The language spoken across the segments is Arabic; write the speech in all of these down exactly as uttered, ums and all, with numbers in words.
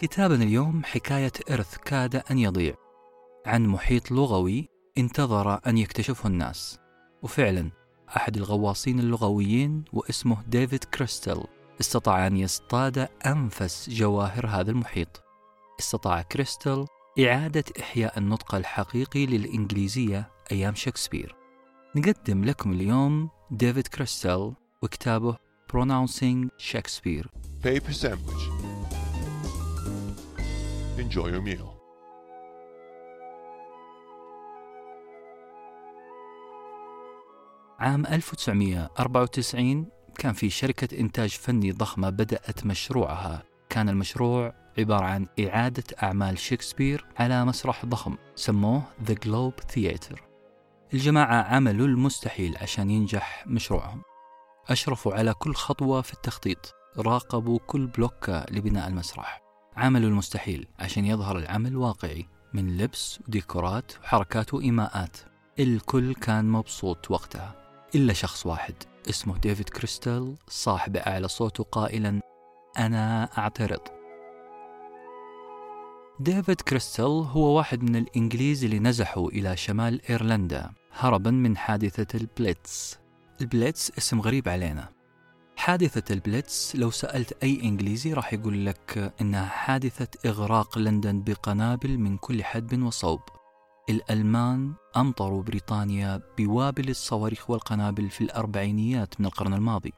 كتابنا اليوم حكاية إرث كاد أن يضيع عن محيط لغوي انتظر أن يكتشفه الناس. وفعلا أحد الغواصين اللغويين واسمه ديفيد كريستال استطاع أن يصطاد أنفس جواهر هذا المحيط. استطاع كريستال إعادة إحياء النطق الحقيقي للإنجليزية أيام شكسبير. نقدم لكم اليوم ديفيد كريستال وكتابه Pronouncing Shakespeare. Paper Sandwich. Enjoy your meal. عام ألف وتسعمائة وأربعة وتسعين كان في شركة إنتاج فني ضخمة بدأت مشروعها. كان المشروع عبارة عن إعادة أعمال شكسبير على مسرح ضخم سموه The Globe Theater. الجماعة عملوا المستحيل عشان ينجح مشروعهم. أشرفوا على كل خطوة في التخطيط، راقبوا كل بلوكة لبناء المسرح، عملوا المستحيل عشان يظهر العمل واقعي من لبس وديكورات وحركات وإيماءات. الكل كان مبسوط وقتها إلا شخص واحد اسمه ديفيد كريستال، صاحب أعلى صوته قائلا أنا أعترض. ديفيد كريستال هو واحد من الإنجليز اللي نزحوا إلى شمال إيرلندا هربا من حادثة البليتس. البليتس اسم غريب علينا. حادثة البليتس لو سألت أي إنجليزي راح يقول لك إنها حادثة إغراق لندن بقنابل من كل حدب وصوب. الألمان أمطروا بريطانيا بوابل الصواريخ والقنابل في الأربعينيات من القرن الماضي.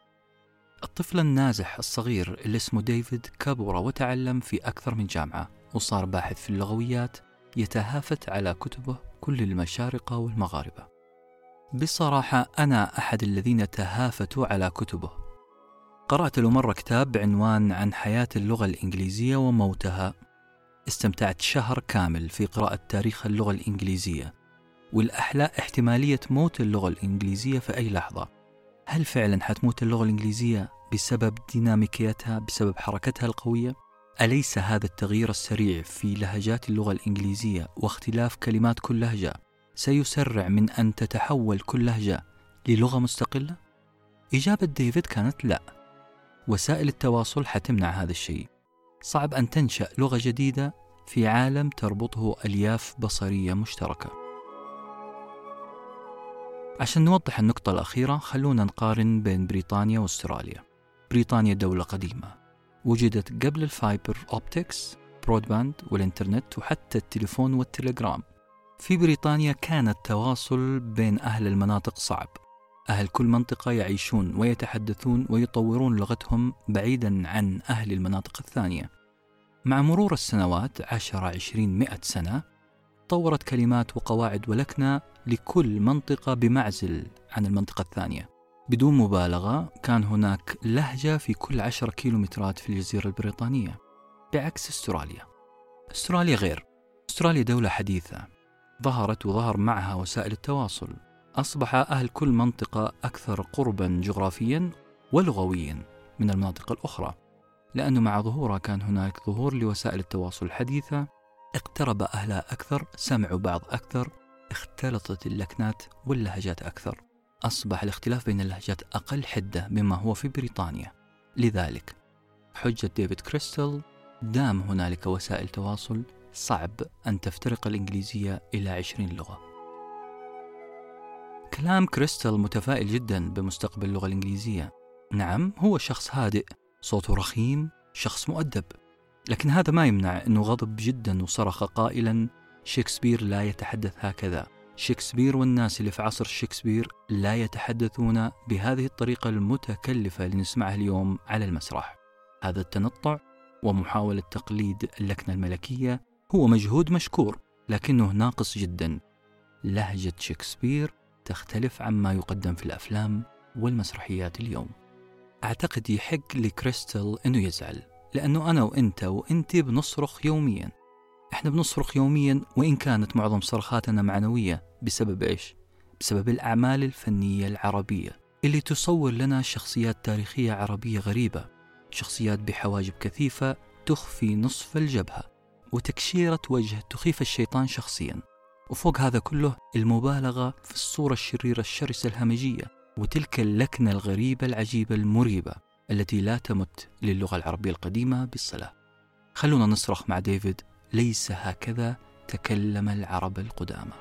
الطفل النازح الصغير اللي اسمه ديفيد كبر وتعلم في أكثر من جامعة وصار باحث في اللغويات، يتهافت على كتبه كل المشارقة والمغاربة. بصراحة أنا أحد الذين تهافتوا على كتبه. قرأت له مرة كتاب بعنوان عن حياة اللغة الإنجليزية وموتها. استمتعت شهر كامل في قراءة تاريخ اللغة الإنجليزية، والأحلى احتمالية موت اللغة الإنجليزية في أي لحظة. هل فعلا حتموت اللغة الإنجليزية بسبب ديناميكيتها، بسبب حركتها القوية؟ أليس هذا التغيير السريع في لهجات اللغة الإنجليزية واختلاف كلمات كل لهجة سيسرع من أن تتحول كل لهجة للغة مستقلة؟ إجابة ديفيد كانت لا. وسائل التواصل حتمنع هذا الشيء. صعب أن تنشأ لغة جديدة في عالم تربطه ألياف بصرية مشتركة. عشان نوضح النقطة الأخيرة خلونا نقارن بين بريطانيا وأستراليا. بريطانيا دولة قديمة، وجدت قبل الفايبر أوبتكس، برودباند والإنترنت وحتى التليفون والتليجرام. في بريطانيا كان التواصل بين أهل المناطق صعب. أهل كل منطقة يعيشون ويتحدثون ويطورون لغتهم بعيدا عن أهل المناطق الثانية. مع مرور السنوات عشر عشرين مئة سنة طورت كلمات وقواعد ولكنة لكل منطقة بمعزل عن المنطقة الثانية. بدون مبالغة كان هناك لهجة في كل عشرة كيلومترات في الجزيرة البريطانية، بعكس استراليا. استراليا غير. استراليا دولة حديثة ظهرت وظهر معها وسائل التواصل. أصبح أهل كل منطقة أكثر قرباً جغرافياً ولغوياً من المناطق الأخرى، لأنه مع ظهورها كان هناك ظهور لوسائل التواصل الحديثة. اقترب أهلها أكثر، سمعوا بعض أكثر، اختلطت اللكنات واللهجات أكثر. أصبح الاختلاف بين اللهجات أقل حدة مما هو في بريطانيا. لذلك حجة ديفيد كريستال، دام هنالك وسائل تواصل صعب أن تفترق الإنجليزية إلى عشرين لغة. كلام كريستال متفائل جدا بمستقبل اللغة الإنجليزية. نعم هو شخص هادئ، صوته رخيم، شخص مؤدب، لكن هذا ما يمنع أنه غضب جدا وصرخ قائلا شكسبير لا يتحدث هكذا. شكسبير والناس اللي في عصر شكسبير لا يتحدثون بهذه الطريقة المتكلفة اللي نسمعها اليوم على المسرح. هذا التنطع ومحاولة تقليد اللكنة الملكية هو مجهود مشكور، لكنه ناقص جدا. لهجة شكسبير تختلف عما يقدم في الأفلام والمسرحيات اليوم. أعتقد يحق لكريستال أنه يزعل، لأنه أنا وإنت وإنتي بنصرخ يوميا. إحنا بنصرخ يوميا، وإن كانت معظم صرخاتنا معنوية. بسبب إيش؟ بسبب الأعمال الفنية العربية اللي تصور لنا شخصيات تاريخية عربية غريبة، شخصيات بحواجب كثيفة تخفي نصف الجبهة وتكشيرة وجه تخيف الشيطان شخصيا. وفوق هذا كله المبالغة في الصورة الشريرة الشرسة الهمجية وتلك اللكنة الغريبة العجيبة المريبة التي لا تمت للغة العربية القديمة بالصلة. خلونا نصرخ مع ديفيد، ليس هكذا تكلم العرب القدامى.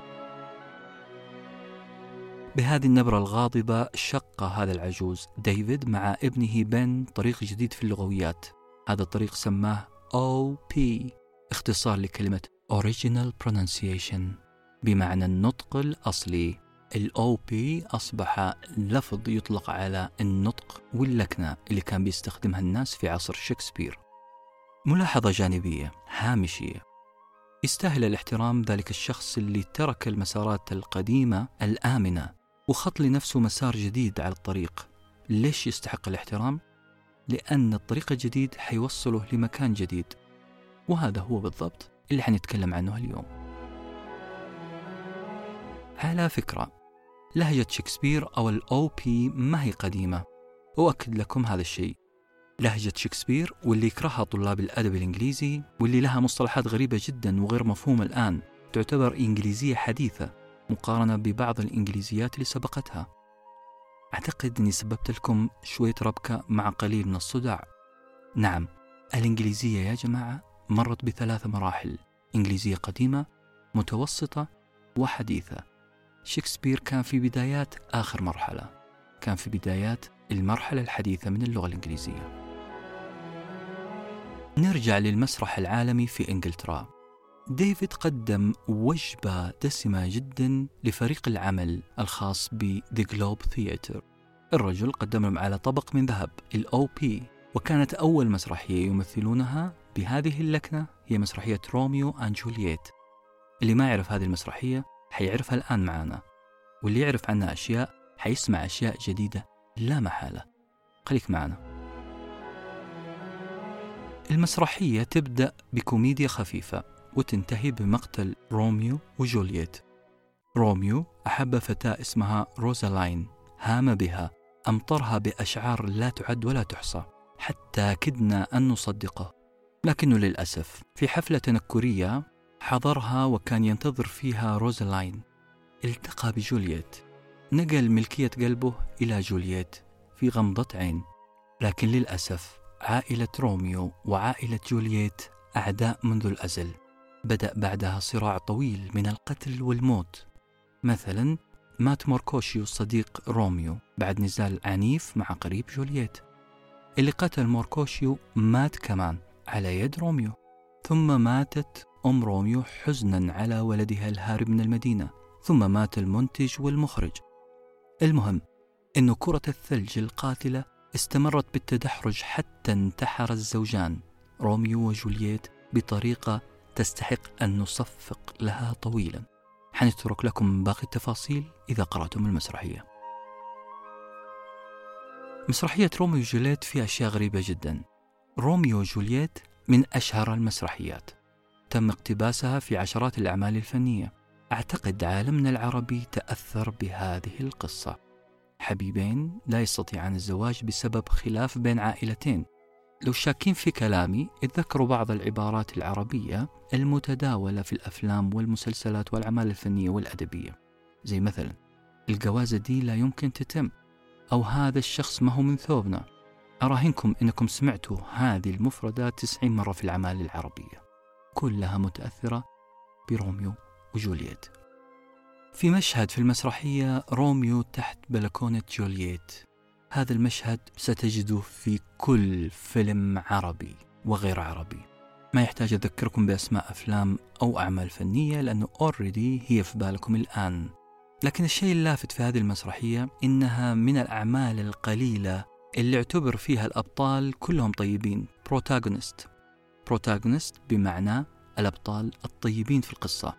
بهذه النبرة الغاضبة شق هذا العجوز ديفيد مع ابنه بن طريق جديد في اللغويات. هذا الطريق سماه أو بي، اختصار لكلمة Original Pronunciation بمعنى النطق الأصلي. ال أو بي أصبح لفظ يطلق على النطق واللكنة اللي كان بيستخدمها الناس في عصر شكسبير. ملاحظة جانبية هامشية، يستاهل الاحترام ذلك الشخص اللي ترك المسارات القديمة الآمنة وخط لنفسه مسار جديد على الطريق. ليش يستحق الاحترام؟ لأن الطريق الجديد حيوصله لمكان جديد، وهذا هو بالضبط اللي حنتكلم عنه اليوم. على فكرة لهجة شكسبير أو الأو بي ما هي قديمة، وأؤكد لكم هذا الشيء. لهجة شكسبير واللي يكرهها طلاب الأدب الإنجليزي واللي لها مصطلحات غريبة جدا وغير مفهومة الآن، تعتبر إنجليزية حديثة مقارنة ببعض الإنجليزيات اللي سبقتها. أعتقد أني سببت لكم شوية ربكة مع قليل من الصداع. نعم، الإنجليزية يا جماعة مرت بثلاث مراحل: إنجليزية قديمة، متوسطة، وحديثة. شكسبير كان في بدايات آخر مرحلة، كان في بدايات المرحلة الحديثة من اللغة الإنجليزية. نرجع للمسرح العالمي في إنجلترا. ديفيد قدم وجبة دسمة جدا لفريق العمل الخاص ب The Globe Theater. الرجل قدم لهم على طبق من ذهب ال أو بي، وكانت أول مسرحية يمثلونها بهذه اللكنة هي مسرحية روميو أند جولييت. اللي ما يعرف هذه المسرحية حيعرفها الآن معنا، واللي يعرف عنها أشياء حيسمع أشياء جديدة لا محالة. خليك معنا. المسرحية تبدأ بكوميديا خفيفة وتنتهي بمقتل روميو وجولييت. روميو أحب فتاة اسمها روزالاين، هام بها، أمطرها بأشعار لا تعد ولا تحصى حتى كدنا أن نصدقه، لكنه للأسف في حفلة تنكرية حضرها وكان ينتظر فيها روزالاين التقى بجولييت، نقل ملكية قلبه إلى جولييت في غمضة عين. لكن للأسف عائلة روميو وعائلة جولييت أعداء منذ الأزل. بدأ بعدها صراع طويل من القتل والموت. مثلا مات موركوشيو صديق روميو بعد نزال عنيف مع قريب جولييت. اللي قتل موركوشيو مات كمان على يد روميو. ثم ماتت أم روميو حزنا على ولدها الهارب من المدينة. ثم مات المنتج والمخرج. المهم إنه كرة الثلج القاتلة استمرت بالتدحرج حتى انتحر الزوجان روميو وجولييت بطريقة تستحق أن نصفق لها طويلا. حنترك لكم باقي التفاصيل إذا قرأتم المسرحية. مسرحية روميو وجولييت فيها أشياء غريبة جدا. روميو وجولييت من أشهر المسرحيات، تم اقتباسها في عشرات الأعمال الفنية. أعتقد عالمنا العربي تأثر بهذه القصة. حبيبين لا يستطيعان الزواج بسبب خلاف بين عائلتين. لو شاكين في كلامي اتذكروا بعض العبارات العربية المتداولة في الأفلام والمسلسلات والأعمال الفنية والأدبية، زي مثلا الجوازة دي لا يمكن تتم، أو هذا الشخص ما هو من ثوبنا. أراهنكم إنكم سمعتوا هذه المفردات تسعين مرة في الأعمال العربية، كلها متأثرة بروميو وجولييت. في مشهد في المسرحية روميو تحت بلكونة جولييت. هذا المشهد ستجدوه في كل فيلم عربي وغير عربي، ما يحتاج أذكركم بأسماء أفلام أو أعمال فنية لأنه already هي في بالكم الآن. لكن الشيء اللافت في هذه المسرحية إنها من الأعمال القليلة اللي اعتبر فيها الأبطال كلهم طيبين. protagonist protagonist بمعنى الأبطال الطيبين في القصة.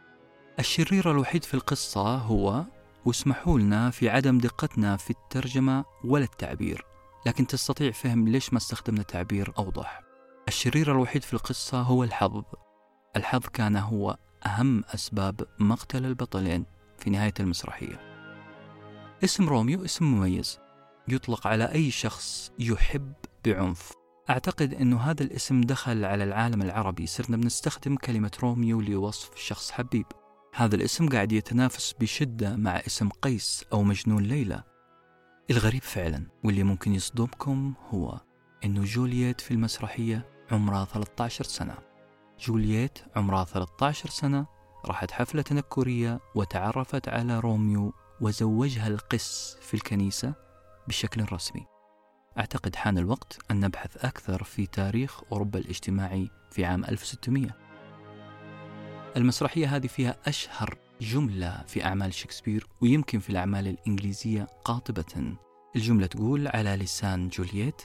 الشرير الوحيد في القصة هو، واسمحوا لنا في عدم دقتنا في الترجمة ولا التعبير، لكن تستطيع فهم ليش ما استخدمنا تعبير أوضح. الشرير الوحيد في القصة هو الحظ. الحظ كان هو أهم أسباب مقتل البطلين في نهاية المسرحية. اسم روميو اسم مميز يطلق على أي شخص يحب بعنف. أعتقد أنه هذا الاسم دخل على العالم العربي، صرنا بنستخدم كلمة روميو لوصف شخص حبيب. هذا الاسم قاعد يتنافس بشدة مع اسم قيس أو مجنون ليلى. الغريب فعلا واللي ممكن يصدمكم هو أنه جولييت في المسرحية عمرها ثلاثة عشر سنة. جولييت عمرها ثلاثة عشر سنة راحت حفلة تنكرية وتعرفت على روميو وزوجها القس في الكنيسة بشكل رسمي. أعتقد حان الوقت أن نبحث أكثر في تاريخ أوروبا الاجتماعي في عام ألف وستمائة. المسرحية هذه فيها أشهر جملة في أعمال شكسبير ويمكن في الأعمال الإنجليزية قاطبة. الجملة تقول على لسان جولييت: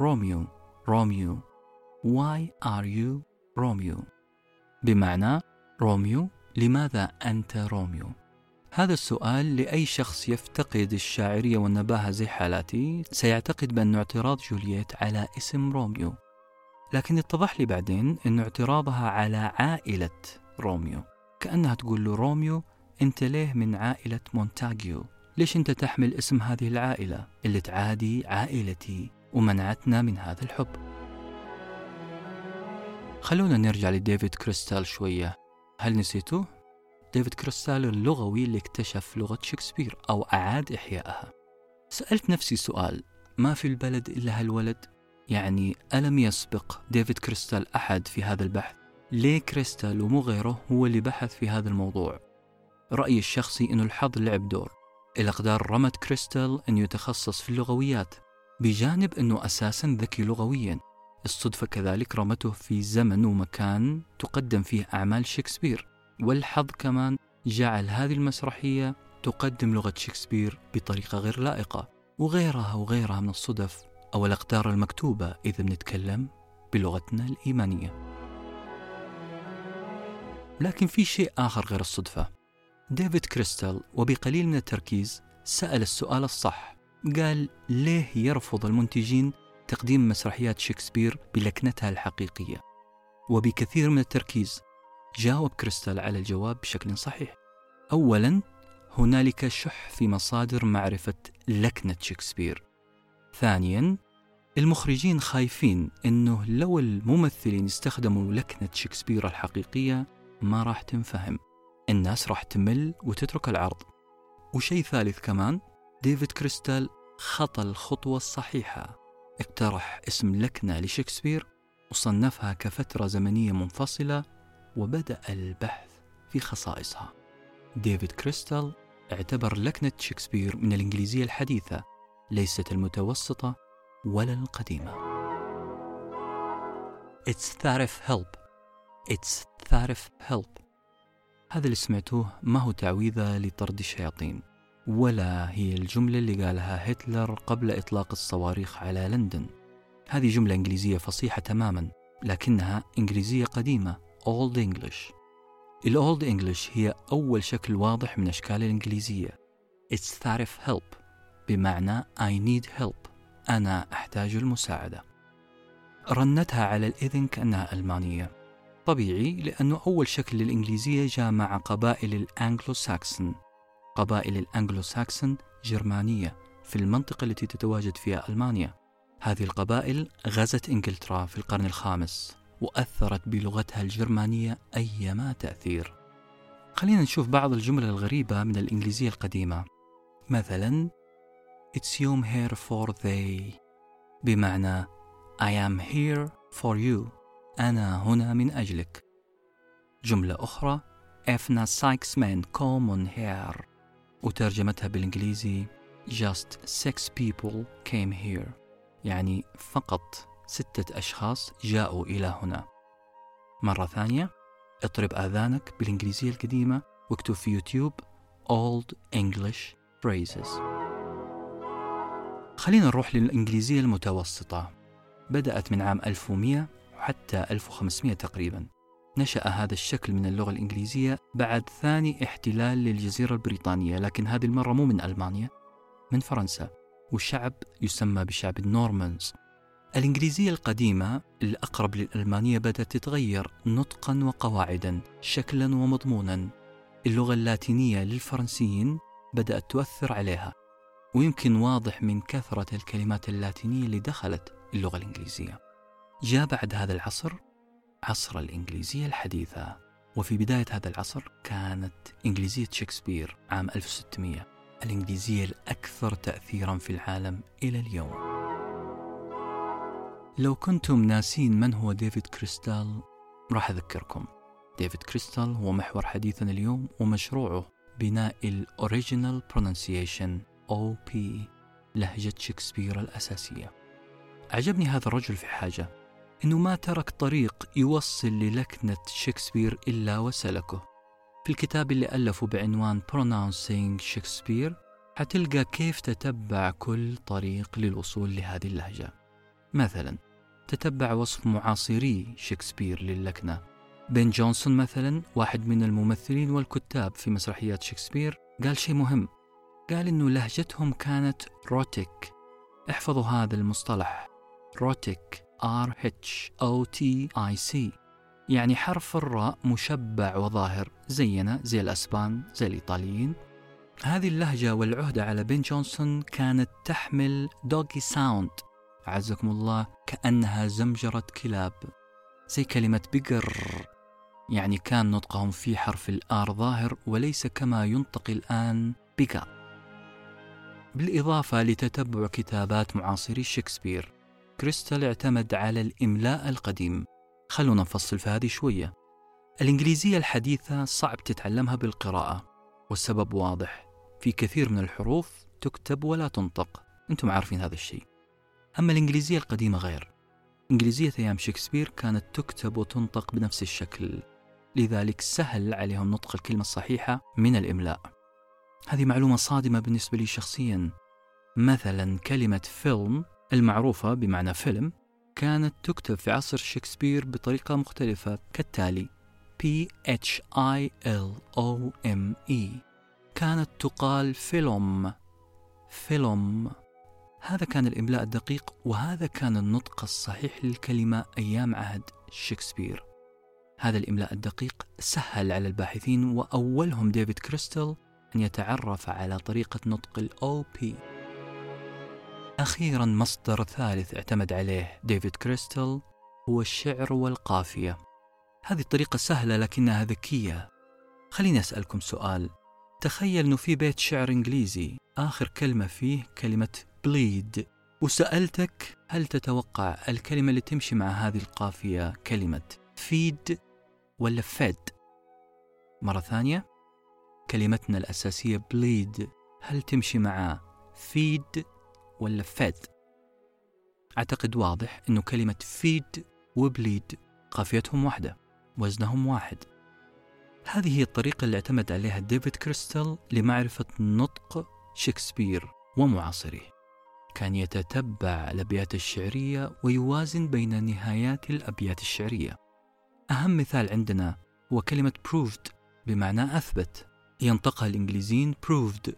روميو روميو why are you روميو، بمعنى روميو لماذا أنت روميو؟ هذا السؤال لأي شخص يفتقد الشاعرية والنباهة زي حالتي سيعتقد بأن اعتراض جولييت على اسم روميو، لكن اتضح لي بعدين أن اعتراضها على عائلة روميو، كأنها تقول له روميو أنت ليه من عائلة مونتاجيو؟ ليش أنت تحمل اسم هذه العائلة اللي تعادي عائلتي ومنعتنا من هذا الحب؟ خلونا نرجع لديفيد كريستال شوية. هل نسيتوه؟ ديفيد كريستال اللغوي اللي اكتشف لغة شكسبير أو أعاد إحيائها. سألت نفسي سؤال: ما في البلد إلا هالولد؟ يعني ألم يسبق ديفيد كريستال أحد في هذا البحث؟ ليه كريستال ومو غيره هو اللي بحث في هذا الموضوع؟ رأيي الشخصي إنه الحظ لعب دور. الأقدار رمت كريستال أن يتخصص في اللغويات، بجانب إنه أساساً ذكي لغوياً. الصدفة كذلك رمته في زمن ومكان تقدم فيه أعمال شكسبير، والحظ كمان جعل هذه المسرحية تقدم لغة شكسبير بطريقة غير لائقة، وغيرها وغيرها من الصدف أو الأقدار المكتوبة إذا بنتكلم بلغتنا الإيمانية. لكن في شيء آخر غير الصدفة. ديفيد كريستال وبقليل من التركيز سأل السؤال الصح. قال: ليه يرفض المنتجين تقديم مسرحيات شكسبير بلكنتها الحقيقية؟ وبكثير من التركيز جاوب كريستال على الجواب بشكل صحيح. أولاً، هنالك شح في مصادر معرفة لكنة شكسبير. ثانياً، المخرجين خايفين أنه لو الممثلين استخدموا لكنة شكسبير الحقيقية ما راح تنفهم، الناس راح تمل وتترك العرض. وشيء ثالث كمان، ديفيد كريستال خطى الخطوة الصحيحة، اقترح اسم لكنة لشكسبير وصنفها كفترة زمنية منفصلة وبدأ البحث في خصائصها. ديفيد كريستال اعتبر لكنة شكسبير من الإنجليزية الحديثة، ليست المتوسطة ولا القديمة. It's تعرف help. It's تعرف help. هذا اللي سمعتوه ما هو تعويذة لطرد الشياطين، ولا هي الجملة اللي قالها هتلر قبل إطلاق الصواريخ على لندن. هذه جملة إنجليزية فصيحة تماما، لكنها إنجليزية قديمة، Old English. الأولد إنجليش هي أول شكل واضح من أشكال الإنجليزية. It's تعرف help، بمعنى I need help، أنا أحتاج المساعدة. رنتها على الإذن كأنها ألمانية، طبيعي لأنه أول شكل للإنجليزية جاء مع قبائل الأنجلو-ساكسن. قبائل الأنجلو-ساكسن جرمانية في المنطقة التي تتواجد فيها ألمانيا. هذه القبائل غزت إنجلترا في القرن الخامس وأثرت بلغتها الجرمانية أيما تأثير. خلينا نشوف بعض الجمل الغريبة من الإنجليزية القديمة. مثلا It's you here for they، بمعنى I am here for you، أنا هنا من أجلك. جملة أخرى إفنا سايكس مان كومون هير، وترجمتها بالإنجليزي Just six people came here، يعني فقط ستة أشخاص جاءوا إلى هنا. مرة ثانية، اطرب آذانك بالإنجليزية القديمة واكتب في يوتيوب Old English Phrases. خلينا نروح للإنجليزية المتوسطة. بدأت من عام ألف ومئة وحتى ألف وخمسمائة تقريبا. نشأ هذا الشكل من اللغة الإنجليزية بعد ثاني احتلال للجزيرة البريطانية، لكن هذه المرة مو من ألمانيا، من فرنسا، والشعب يسمى بشعب النورمانز. الإنجليزية القديمة الأقرب للألمانية بدأت تتغير نطقاً وقواعداً، شكلاً ومضموناً. اللغة اللاتينية للفرنسيين بدأت تؤثر عليها، ويمكن واضح من كثرة الكلمات اللاتينية اللي دخلت اللغة الإنجليزية. جاء بعد هذا العصر عصر الإنجليزية الحديثة، وفي بداية هذا العصر كانت إنجليزية شكسبير عام ألف وستمائة الإنجليزية الأكثر تأثيراً في العالم إلى اليوم. لو كنتم ناسين من هو ديفيد كريستال، راح أذكركم. ديفيد كريستال هو محور حديثنا اليوم ومشروعه بناء الأوريجينال برونانسيشن أو بي لهجة شكسبير الأساسية. عجبني هذا الرجل في حاجة، إنه ما ترك طريق يوصل للكنة شكسبير إلا وسلكه. في الكتاب اللي ألفه بعنوان Pronouncing Shakespeare حتلقى كيف تتبع كل طريق للوصول لهذه اللهجة. مثلا تتبع وصف معاصري شكسبير للكنة. بن جونسون مثلا، واحد من الممثلين والكتاب في مسرحيات شكسبير، قال شيء مهم، قال إنه لهجتهم كانت روتيك. احفظوا هذا المصطلح روتيك، آر إتش أو تي آي سي، يعني حرف الراء مشبع وظاهر زينا زي الأسبان زي الإيطاليين. هذه اللهجة والعهدة على بن جونسون كانت تحمل دوغي ساوند، عزكم الله، كأنها زمجرة كلاب، زي كلمة بقر، يعني كان نطقهم في حرف الآر ظاهر وليس كما ينطق الآن بقى. بالإضافة لتتبع كتابات معاصري شكسبير، كريستال اعتمد على الإملاء القديم. خلونا نفصل في هذه شوية. الإنجليزية الحديثة صعب تتعلمها بالقراءة، والسبب واضح، في كثير من الحروف تكتب ولا تنطق، أنتم عارفين هذا الشيء. أما الإنجليزية القديمة غير، إنجليزية أيام شكسبير كانت تكتب وتنطق بنفس الشكل، لذلك سهل عليهم نطق الكلمة الصحيحة من الإملاء. هذه معلومة صادمة بالنسبة لي شخصيا. مثلا كلمة فيلم المعروفة بمعنى فيلم كانت تكتب في عصر شكسبير بطريقة مختلفة كالتالي: P H I L O M E، كانت تقال فيلم فيلم. هذا كان الإملاء الدقيق، وهذا كان النطق الصحيح للكلمة أيام عهد شكسبير. هذا الإملاء الدقيق سهل على الباحثين، وأولهم ديفيد كريستال، أن يتعرف على طريقة نطق الأو بي. أخيرا مصدر ثالث اعتمد عليه ديفيد كريستال هو الشعر والقافية. هذه الطريقة سهلة لكنها ذكية. خليني أسألكم سؤال، تخيل أنه في بيت شعر إنجليزي آخر كلمة فيه كلمة bleed، وسألتك هل تتوقع الكلمة اللي تمشي مع هذه القافية كلمة feed ولا fed؟ مرة ثانية، كلمتنا الأساسية bleed هل تمشي مع feed ولا fed؟ أعتقد واضح أنه كلمة feed وبليد قافيتهم واحدة، وزنهم واحد. هذه هي الطريقة اللي اعتمد عليها ديفيد كريستال لمعرفة نطق شكسبير ومعاصريه. كان يتتبع الأبيات الشعرية ويوازن بين نهايات الأبيات الشعرية. أهم مثال عندنا هو كلمة proved بمعنى أثبت، ينطقها الإنجليزيين proved.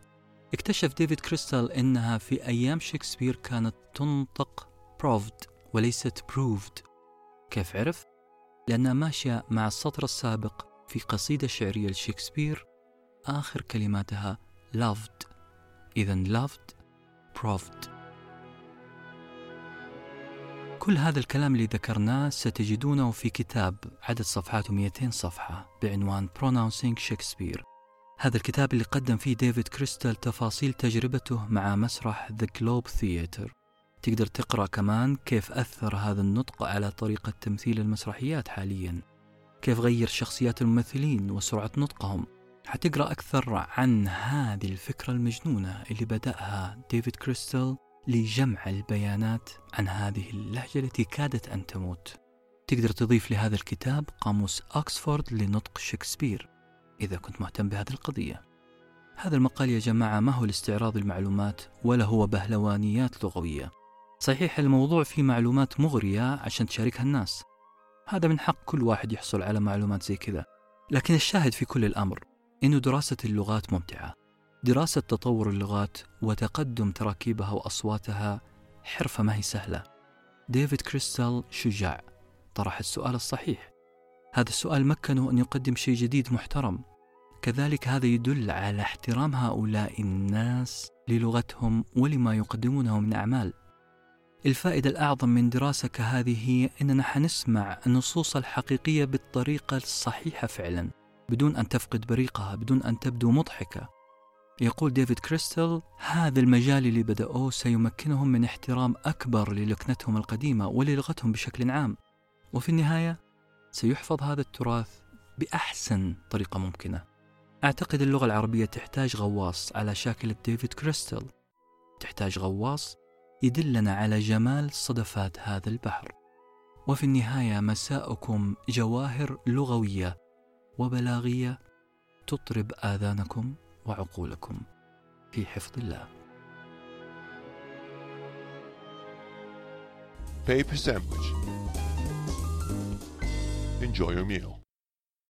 اكتشف ديفيد كريستال إنها في أيام شكسبير كانت تنطق proved وليست proved. كيف عرف؟ لأنها ماشية مع السطر السابق في قصيدة شعرية لشكسبير آخر كلماتها loved. إذن loved proved. كل هذا الكلام اللي ذكرناه ستجدونه في كتاب عدد صفحاته مئتين صفحة بعنوان Pronouncing Shakespeare. هذا الكتاب اللي قدم فيه ديفيد كريستال تفاصيل تجربته مع مسرح The Globe Theater. تقدر تقرأ كمان كيف أثر هذا النطق على طريقة تمثيل المسرحيات حاليا، كيف غير شخصيات الممثلين وسرعة نطقهم. حتقرأ أكثر عن هذه الفكرة المجنونة اللي بدأها ديفيد كريستال لجمع البيانات عن هذه اللهجة التي كادت أن تموت. تقدر تضيف لهذا الكتاب قاموس أكسفورد لنطق شكسبير إذا كنت مهتم بهذه القضية. هذا المقال يا جماعة ما هو الاستعراض المعلومات ولا هو بهلوانيات لغوية. صحيح الموضوع فيه معلومات مغرية عشان تشاركها الناس، هذا من حق كل واحد يحصل على معلومات زي كذا، لكن الشاهد في كل الأمر إنه دراسة اللغات ممتعة. دراسة تطور اللغات وتقدم تراكيبها وأصواتها حرفة ما هي سهلة. ديفيد كريستال شجاع، طرح السؤال الصحيح. هذا السؤال مكنه أن يقدم شيء جديد محترم. كذلك هذا يدل على احترام هؤلاء الناس للغتهم ولما يقدمونه من أعمال. الفائدة الأعظم من دراسة كهذه هي أننا حنسمع النصوص الحقيقية بالطريقة الصحيحة فعلا، بدون أن تفقد بريقها، بدون أن تبدو مضحكة. يقول ديفيد كريستال هذا المجال اللي بدأوه سيمكنهم من احترام أكبر للكنتهم القديمة وللغتهم بشكل عام، وفي النهاية سيحفظ هذا التراث بأحسن طريقة ممكنة. أعتقد اللغة العربية تحتاج غواص على شاكلة ديفيد كريستل، تحتاج غواص يدلنا على جمال صدفات هذا البحر. وفي النهاية مساءكم جواهر لغوية وبلاغية تطرب آذانكم وعقولكم في حفظ الله. Paper Sandwich. Enjoy your meal.